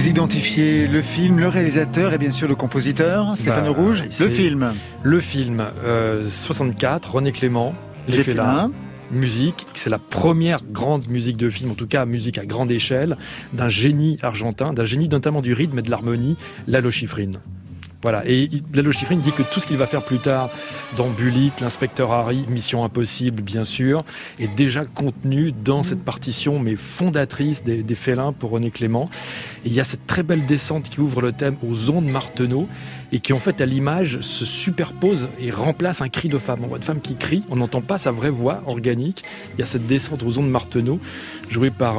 vous identifiez le film, le réalisateur et bien sûr le compositeur, Stéphane Lerouge. Le film, 64, René Clément, Les Félins. Musique, c'est la première grande musique de film, en tout cas musique à grande échelle, d'un génie argentin, d'un génie notamment du rythme et de l'harmonie, Lalo Schifrin. Voilà, et Lalo Schifrin dit que tout ce qu'il va faire plus tard dans Bullitt, l'inspecteur Harry, Mission Impossible bien sûr, est déjà contenu dans cette partition mais fondatrice des Félins pour René Clément. Et il y a cette très belle descente qui ouvre le thème aux ondes Marteneau et qui en fait à l'image se superpose et remplace un cri de femme. On voit une femme qui crie, on n'entend pas sa vraie voix organique. Il y a cette descente aux ondes Marteneau jouée par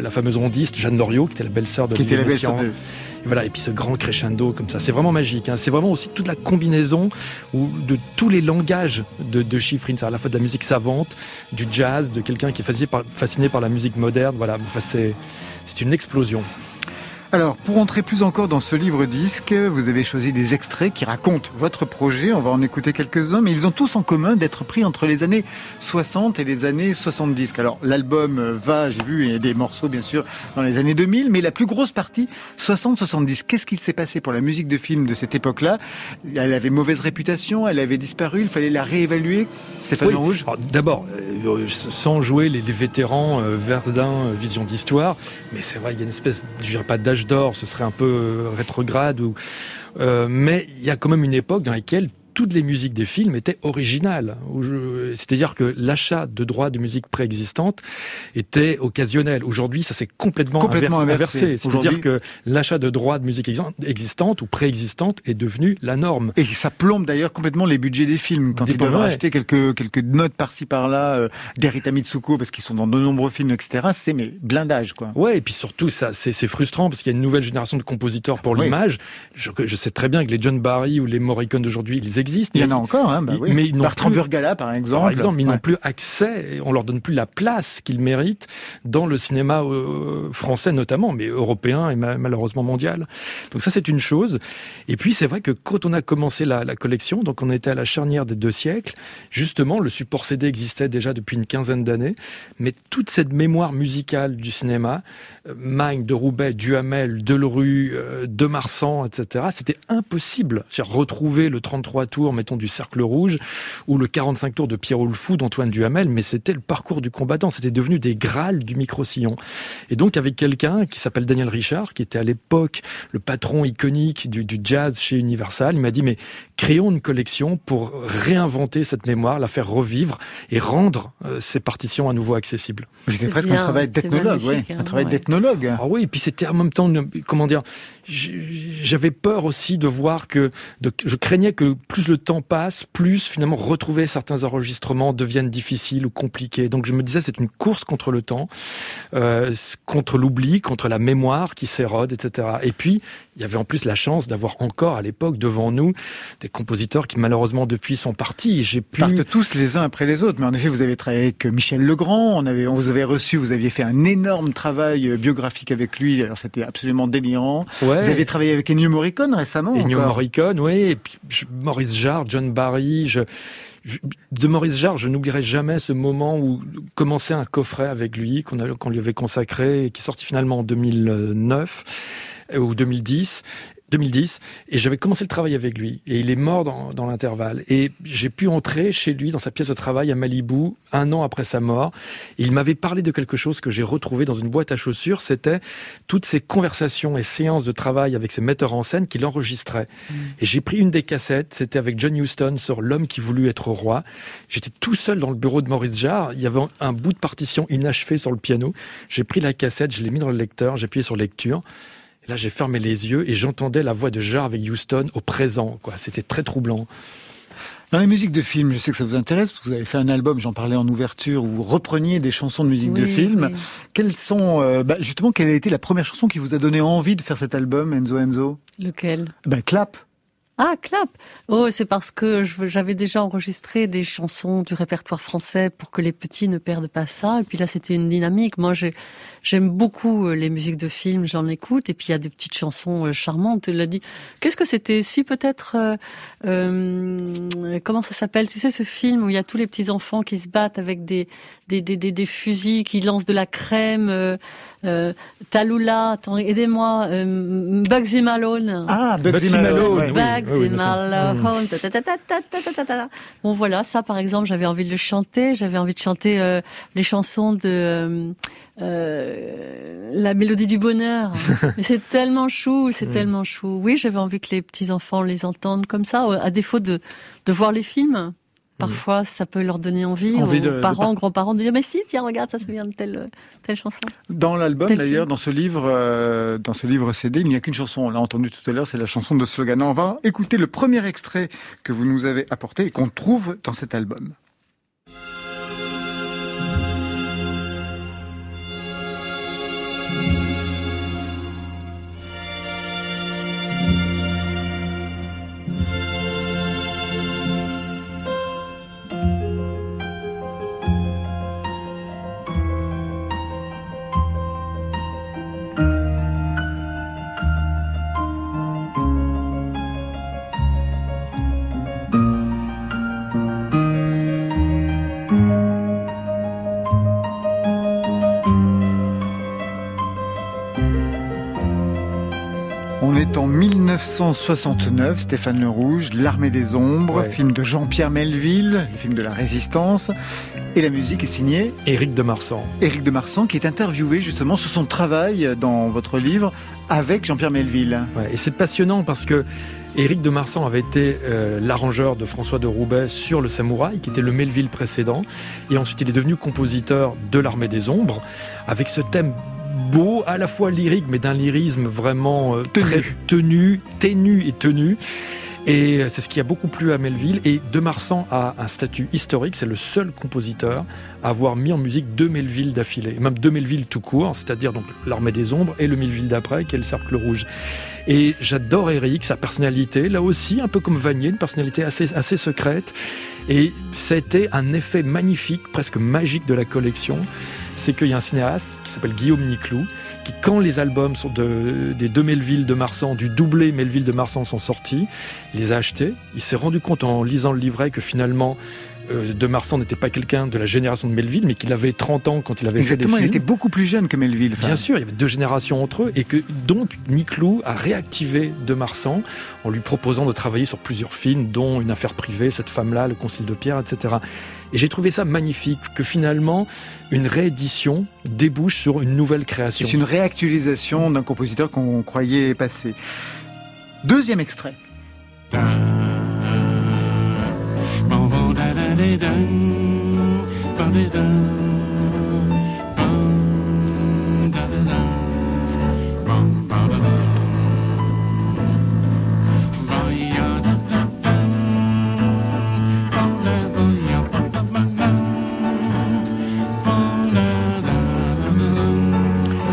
la fameuse rondiste Jeanne Doriot qui était la belle-sœur de Lionel. Et voilà, et puis ce grand crescendo comme ça, c'est vraiment magique, hein. C'est vraiment aussi toute la combinaison de tous les langages de Schifrin, c'est à la fois de la musique savante, du jazz, de quelqu'un qui est fasciné par la musique moderne. Voilà, enfin, c'est une explosion. Alors, pour entrer plus encore dans ce livre disque, vous avez choisi des extraits qui racontent votre projet. On va en écouter quelques-uns, mais ils ont tous en commun d'être pris entre les années 60 et les années 70. Alors, l'album va, j'ai vu, il y a des morceaux, bien sûr, dans les années 2000, mais la plus grosse partie, 60-70. Qu'est-ce qu'il s'est passé pour la musique de film de cette époque-là? Elle avait mauvaise réputation, elle avait disparu, il fallait la réévaluer. Stéphane Lerouge. D'abord, sans jouer les vétérans, Verdun, Vision d'Histoire, mais c'est vrai, il y a une espèce, je dirais pas d'âge d'or, ce serait un peu rétrograde mais il y a quand même une époque dans laquelle toutes les musiques des films étaient originales. C'est-à-dire que l'achat de droits de musique préexistante était occasionnel. Aujourd'hui, ça s'est complètement inversé. C'est-à-dire que l'achat de droits de musique existante ou préexistante est devenu la norme. Et ça plombe d'ailleurs complètement les budgets des films. Quand ils doivent acheter quelques notes par-ci par-là, d'Erita Mitsuko, parce qu'ils sont dans de nombreux films, etc. C'est mais blindage, quoi. Ouais, et puis surtout, ça, c'est frustrant, parce qu'il y a une nouvelle génération de compositeurs pour l'image. Je sais très bien que les John Barry ou les Morricone d'aujourd'hui, ils existent. Il y en a encore, hein, mais ils n'ont Bertrand Burgala, par exemple, ils n'ont plus accès, on leur donne plus la place qu'ils méritent dans le cinéma français notamment, mais européen et malheureusement mondial. Donc ça, c'est une chose. Et puis, c'est vrai que quand on a commencé la collection, donc on était à la charnière des 2 siècles, justement, le support CD existait déjà depuis une quinzaine d'années, mais toute cette mémoire musicale du cinéma, Magne, de Roubaix, Duhamel, Delerue, Demarsan, etc., c'était impossible. C'est-à-dire retrouver le 33 tours, mettons, du Cercle Rouge, ou le 45 tours de Pierrot le Fou d'Antoine Duhamel, mais c'était le parcours du combattant, c'était devenu des grâles du micro-sillon. Et donc avec quelqu'un qui s'appelle Daniel Richard, qui était à l'époque le patron iconique du jazz chez Universal, il m'a dit, mais créons une collection pour réinventer cette mémoire, la faire revivre et rendre ces partitions à nouveau accessibles. C'était presque un travail d'ethnologue, ouais. Un travail d'ethnologue. Ah oui, et puis c'était en même temps, comment dire, j'avais peur aussi de voir je craignais que plus le temps passe, plus finalement retrouver certains enregistrements deviennent difficiles ou compliqués. Donc je me disais, c'est une course contre le temps, contre l'oubli, contre la mémoire qui s'érode, etc. Et puis, il y avait en plus la chance d'avoir encore à l'époque devant nous des compositeurs qui malheureusement depuis sont partis. Partent tous les uns après les autres, mais en effet vous avez travaillé avec Michel Legrand, on vous avait reçu, vous aviez fait un énorme travail biographique avec lui, alors c'était absolument délirant. Ouais. Vous avez travaillé avec Ennio Morricone récemment. Ennio Morricone, oui, et puis Maurice Jarre, John Barry, de Maurice Jarre, je n'oublierai jamais ce moment où commençait un coffret avec lui, qu'on lui avait consacré, et qui est sorti finalement en 2009 ou 2010, et j'avais commencé le travail avec lui, et il est mort dans l'intervalle, et j'ai pu entrer chez lui dans sa pièce de travail à Malibu, 1 an après sa mort, et il m'avait parlé de quelque chose que j'ai retrouvé dans une boîte à chaussures, c'était toutes ces conversations et séances de travail avec ses metteurs en scène qu'il enregistrait. Et j'ai pris une des cassettes, c'était avec John Huston sur L'homme qui voulut être roi, j'étais tout seul dans le bureau de Maurice Jarre, il y avait un bout de partition inachevé sur le piano, j'ai pris la cassette, je l'ai mis dans le lecteur, j'ai appuyé sur lecture, et là, j'ai fermé les yeux et j'entendais la voix de Jarre avec Houston au présent, quoi. C'était très troublant. Dans les musiques de films, je sais que ça vous intéresse, parce que vous avez fait un album, j'en parlais en ouverture, où vous repreniez des chansons de musique de film. Oui. Quelles sont, justement, quelle a été la première chanson qui vous a donné envie de faire cet album, Enzo Enzo ? Lequel ? Clap. Ah, Clap. Oh, c'est parce que j'avais déjà enregistré des chansons du répertoire français pour que les petits ne perdent pas ça. Et puis là, c'était une dynamique. Moi, j'aime beaucoup les musiques de films, j'en écoute. Et puis, il y a des petites chansons charmantes. Elle a dit, qu'est-ce que c'était ? Si, peut-être, comment ça s'appelle ? Tu sais, ce film où il y a tous les petits enfants qui se battent avec des fusils, qui lancent de la crème Talula, aidez-moi, Bugsy Malone. Ah, Bugsy Malone. Bugsy Malone. Bon, voilà, ça, par exemple, j'avais envie de le chanter. J'avais envie de chanter les chansons de La Mélodie du Bonheur. Mais c'est tellement chou, c'est tellement chou. Oui, j'avais envie que les petits-enfants les entendent comme ça, à défaut de voir les films. Parfois, ça peut leur donner envie aux parents, grands-parents, de dire « Mais si, tiens, regarde, ça se vient de telle chanson. » Dans l'album, d'ailleurs, dans ce livre CD, il n'y a qu'une chanson. On l'a entendue tout à l'heure, c'est la chanson de Slogan. On va écouter le premier extrait que vous nous avez apporté et qu'on trouve dans cet album. En 1969, Stéphane Lerouge, L'Armée des Ombres, film de Jean-Pierre Melville, le film de la Résistance, et la musique est signée Éric Demarsan. Éric Demarsan qui est interviewé justement sur son travail dans votre livre avec Jean-Pierre Melville. Ouais, et c'est passionnant parce que Éric Demarsan avait été l'arrangeur de François de Roubaix sur Le Samouraï, qui était le Melville précédent, et ensuite il est devenu compositeur de L'Armée des Ombres avec ce thème beau, à la fois lyrique, mais d'un lyrisme vraiment ténu. Et c'est ce qui a beaucoup plu à Melville. Et Demarsan a un statut historique. C'est le seul compositeur à avoir mis en musique deux Melville d'affilée, même deux Melville tout court, c'est-à-dire donc l'Armée des Ombres et le Melville d'après, qui est le Cercle Rouge. Et j'adore Éric, sa personnalité, là aussi, un peu comme Vannier, une personnalité assez secrète. Et c'était un effet magnifique, presque magique de la collection. C'est qu'il y a un cinéaste qui s'appelle Guillaume Niclou, qui, quand les albums des deux Melville Demarsan, du doublé Melville Demarsan sont sortis, il les a achetés. Il s'est rendu compte en lisant le livret que finalement, Demarsan n'était pas quelqu'un de la génération de Melville, mais qu'il avait 30 ans quand il avait fait des films. Il était beaucoup plus jeune que Melville. Bien sûr, il y avait deux générations entre eux, et que donc Niclou a réactivé Demarsan en lui proposant de travailler sur plusieurs films, dont Une affaire privée, Cette femme-là, Le Concile de Pierre, etc. Et j'ai trouvé ça magnifique, que finalement, une réédition débouche sur une nouvelle création. C'est une réactualisation d'un compositeur qu'on croyait passé. Deuxième extrait.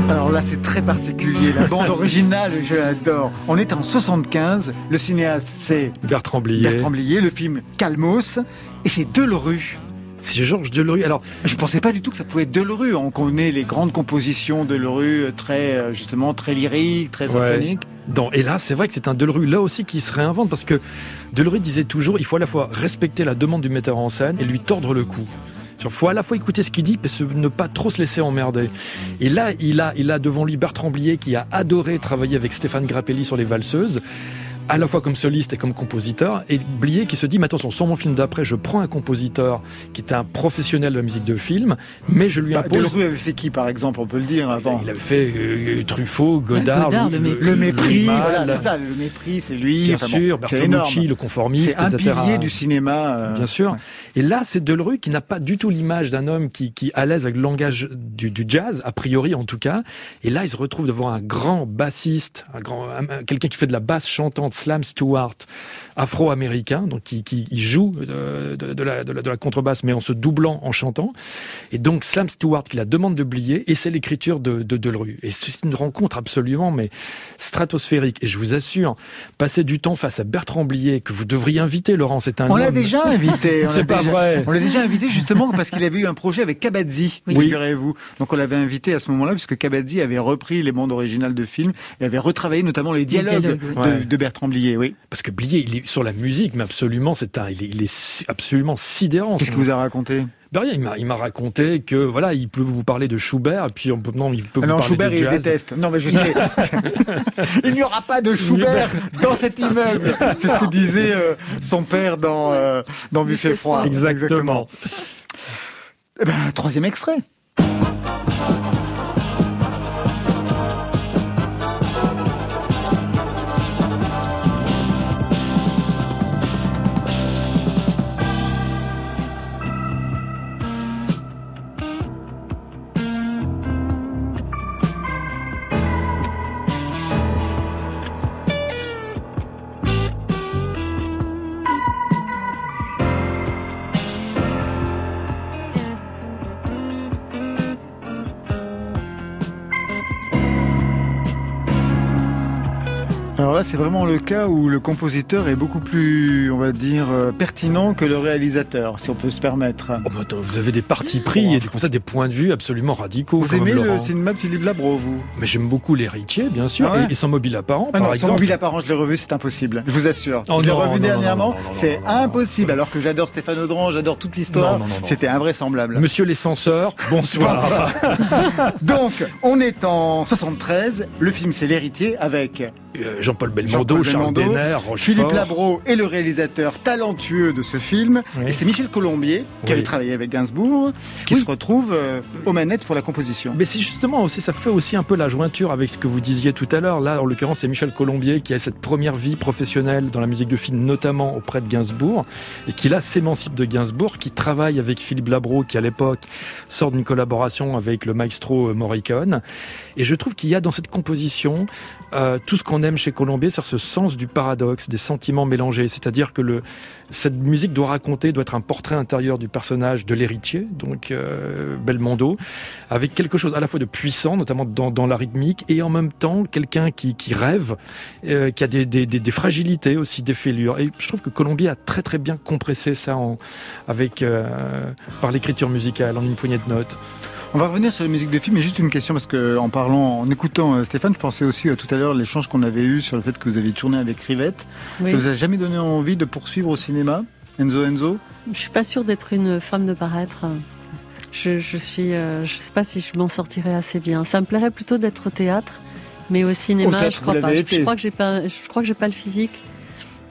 Alors là, c'est très particulier. La bande originale, je l'adore. On est en 75. Le cinéaste, c'est Bertrand Blier. Le film Calmos. Et c'est Delerue. C'est Georges Delerue. Alors, je pensais pas du tout que ça pouvait être Delerue. On connaît les grandes compositions de Delerue, très, justement, très lyriques, très symphoniques. Et là, c'est vrai que c'est un Delerue, là aussi, qui se réinvente. Parce que Delerue disait toujours, il faut à la fois respecter la demande du metteur en scène et lui tordre le cou. Il faut à la fois écouter ce qu'il dit, mais ne pas trop se laisser emmerder. Et là, il a devant lui Bertrand Blier, qui a adoré travailler avec Stéphane Grappelli sur Les Valseuses, à la fois comme soliste et comme compositeur, et Blier qui se dit, mais attention, sur mon film d'après, je prends un compositeur qui est un professionnel de la musique de film, mais je lui impose... Delerue avait fait qui, par exemple, on peut le dire, avant ? Il avait fait Truffaut, Godard, le mépris, voilà, c'est ça, Le Mépris, c'est lui. Bien sûr, Bertolucci, Le Conformiste, etc. C'est un pilier du cinéma. Bien sûr. Ouais. Et là, c'est Delerue qui n'a pas du tout l'image d'un homme qui est à l'aise avec le langage du jazz, a priori en tout cas, et là, il se retrouve devant un grand bassiste, quelqu'un qui fait de la basse chantante, Slam Stewart, afro-américain, donc qui joue de la contrebasse, mais en se doublant, en chantant. Et donc Slam Stewart qui la demande de Blier, et c'est l'écriture de Delerue. Et c'est une rencontre absolument stratosphérique. Et je vous assure, passer du temps face à Bertrand Blier, que vous devriez inviter, Laurent, c'est un... On l'a déjà invité. C'est pas vrai. On l'a déjà invité justement parce qu'il avait eu un projet avec Kabadzi, figurez-vous. Donc on l'avait invité à ce moment-là, puisque Kabadzi avait repris les bandes originales de films et avait retravaillé notamment les dialogues de Bertrand Bertrand Blier, oui. Parce que Blier, il est sur la musique, mais absolument, il est absolument sidérant. Qu'est-ce qu'il vous a raconté ? Ben rien, il m'a raconté que voilà, il peut vous parler de Schubert, et puis il peut vous parler de jazz. Non, Schubert, il déteste. Non, mais je sais. Il n'y aura pas de Schubert dans cet immeuble. C'est ce que disait son père dans Buffet froid. Exactement. Eh ben, troisième extrait. Alors là, c'est vraiment le cas où le compositeur est beaucoup plus, on va dire, pertinent que le réalisateur, si on peut se permettre. Oh bah attends, vous avez des partis pris et comme ça des points de vue absolument radicaux. Vous aimez le cinéma de Philippe Labro, vous ? Mais j'aime beaucoup l'héritier, bien sûr, et Sans mobile apparent. Ah non, Sans mobile apparent, je l'ai revu, c'est impossible. Je vous assure. Je l'ai revu dernièrement, c'est impossible. Alors que j'adore Stéphane Audran, j'adore toute l'histoire. Non. C'était invraisemblable. Monsieur les censeurs, bonsoir. Donc, on est en 73. Le film, c'est l'héritier avec Jean-Paul Belmondo, Charles Denner, Philippe Labro et le réalisateur talentueux de ce film. Oui. Et c'est Michel Colombier, qui avait travaillé avec Gainsbourg, qui se retrouve aux manettes pour la composition. Mais c'est justement aussi, ça fait aussi un peu la jointure avec ce que vous disiez tout à l'heure. Là, en l'occurrence, c'est Michel Colombier qui a cette première vie professionnelle dans la musique de film, notamment auprès de Gainsbourg, et qui là s'émancipe de Gainsbourg, qui travaille avec Philippe Labro, qui à l'époque sort d'une collaboration avec le maestro Morricone. Et je trouve qu'il y a dans cette composition tout ce qu'on aime chez Colombier, c'est ce sens du paradoxe, des sentiments mélangés, c'est-à-dire que cette musique doit être un portrait intérieur du personnage de l'héritier, donc Belmondo, avec quelque chose à la fois de puissant, notamment dans la rythmique, et en même temps quelqu'un qui rêve, qui a des fragilités aussi, des fêlures. Et je trouve que Colombier a très très bien compressé ça par l'écriture musicale, en une poignée de notes. On va revenir sur la musique de film, mais juste une question, parce que en écoutant Stéphane, je pensais aussi tout à l'heure l'échange qu'on avait eu sur le fait que vous avez tourné avec Rivette. Oui. Ça vous a jamais donné envie de poursuivre au cinéma, Enzo ? Je suis pas sûre d'être une femme de paraître. Je sais pas si je m'en sortirais assez bien. Ça me plairait plutôt d'être au théâtre, mais au cinéma, au théâtre, je crois pas. Je crois que j'ai pas le physique.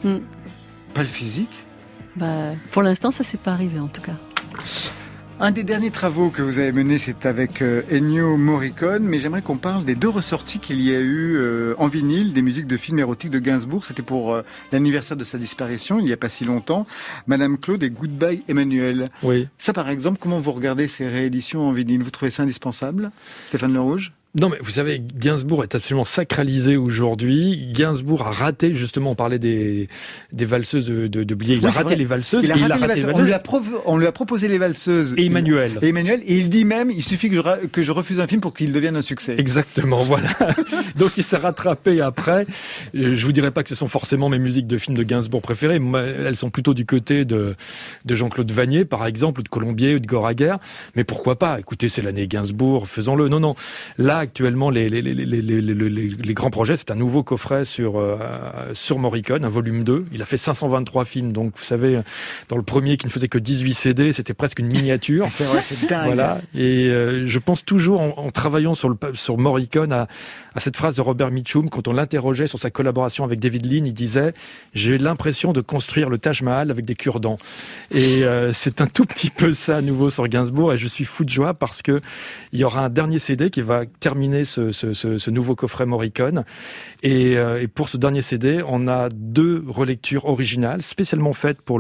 Pas le physique ? Bah, pour l'instant, ça s'est pas arrivé en tout cas. Un des derniers travaux que vous avez menés, c'est avec Ennio Morricone, mais j'aimerais qu'on parle des deux ressorties qu'il y a eu en vinyle, des musiques de films érotiques de Gainsbourg. C'était pour l'anniversaire de sa disparition, il n'y a pas si longtemps. Madame Claude et Goodbye Emmanuel. Oui. Ça, par exemple, comment vous regardez ces rééditions en vinyle ? Vous trouvez ça indispensable, Stéphane Lerouge ? Non, mais vous savez, Gainsbourg est absolument sacralisé aujourd'hui. Gainsbourg a raté, justement, on parlait des valseuses de Blier. Il a raté les valseuses. On lui a proposé les valseuses. Et Emmanuel. Et il dit même, il suffit que je refuse un film pour qu'il devienne un succès. Exactement, voilà. Donc il s'est rattrapé après. Je vous dirais pas que ce sont forcément mes musiques de films de Gainsbourg préférées. Elles sont plutôt du côté de Jean-Claude Vannier, par exemple, ou de Colombier, ou de Goraguer. Mais pourquoi pas ? Écoutez, c'est l'année Gainsbourg, faisons-le. Non. Là, actuellement, les grands projets, c'est un nouveau coffret sur Morricone, un volume 2. Il a fait 523 films, donc vous savez, dans le premier qui ne faisait que 18 CD, c'était presque une miniature. C'est vrai, c'est dingue. Voilà. Et je pense toujours, en travaillant sur Morricone, à cette phrase de Robert Mitchum, quand on l'interrogeait sur sa collaboration avec David Lean, il disait « J'ai l'impression de construire le Taj Mahal avec des cure-dents ». Et c'est un tout petit peu ça à nouveau sur Gainsbourg, et je suis fou de joie parce qu'il y aura un dernier CD qui va terminer ce nouveau coffret Morricone. Et pour ce dernier CD, on a deux relectures originales, spécialement faites pour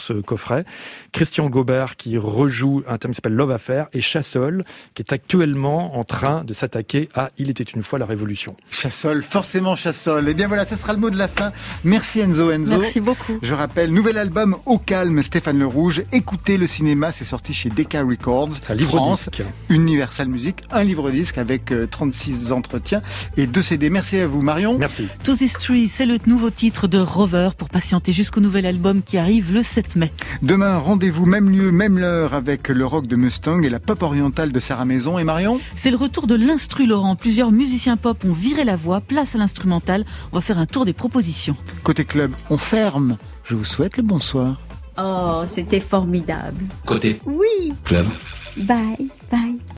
ce coffret. Christian Gobert qui rejoue un thème qui s'appelle Love Affair, et Chassol qui est actuellement en train de s'attaquer à Il était une fois la Révolution. Chassol, forcément Chassol. Et bien voilà, ce sera le mot de la fin. Merci Enzo. Merci beaucoup. Je rappelle, nouvel album Au calme, Stéphane Lerouge. Écoutez le cinéma, c'est sorti chez Decca Records, France, Universal Music, un livre-disque avec 36 entretiens et 2 CD. Merci à vous, Marion. Merci. To The Street, c'est le nouveau titre de Rover pour patienter jusqu'au nouvel album qui arrive le 7 mai. Demain, rendez-vous même lieu, même l'heure avec le rock de Mustang et la pop orientale de Sarah Maison. Et Marion ? C'est le retour de l'instru, Laurent. Plusieurs musiciens pop ont viré la voix, place à l'instrumental. On va faire un tour des propositions. Côté club, on ferme. Je vous souhaite le bonsoir. Oh, c'était formidable. Côté. Oui. Club. Bye.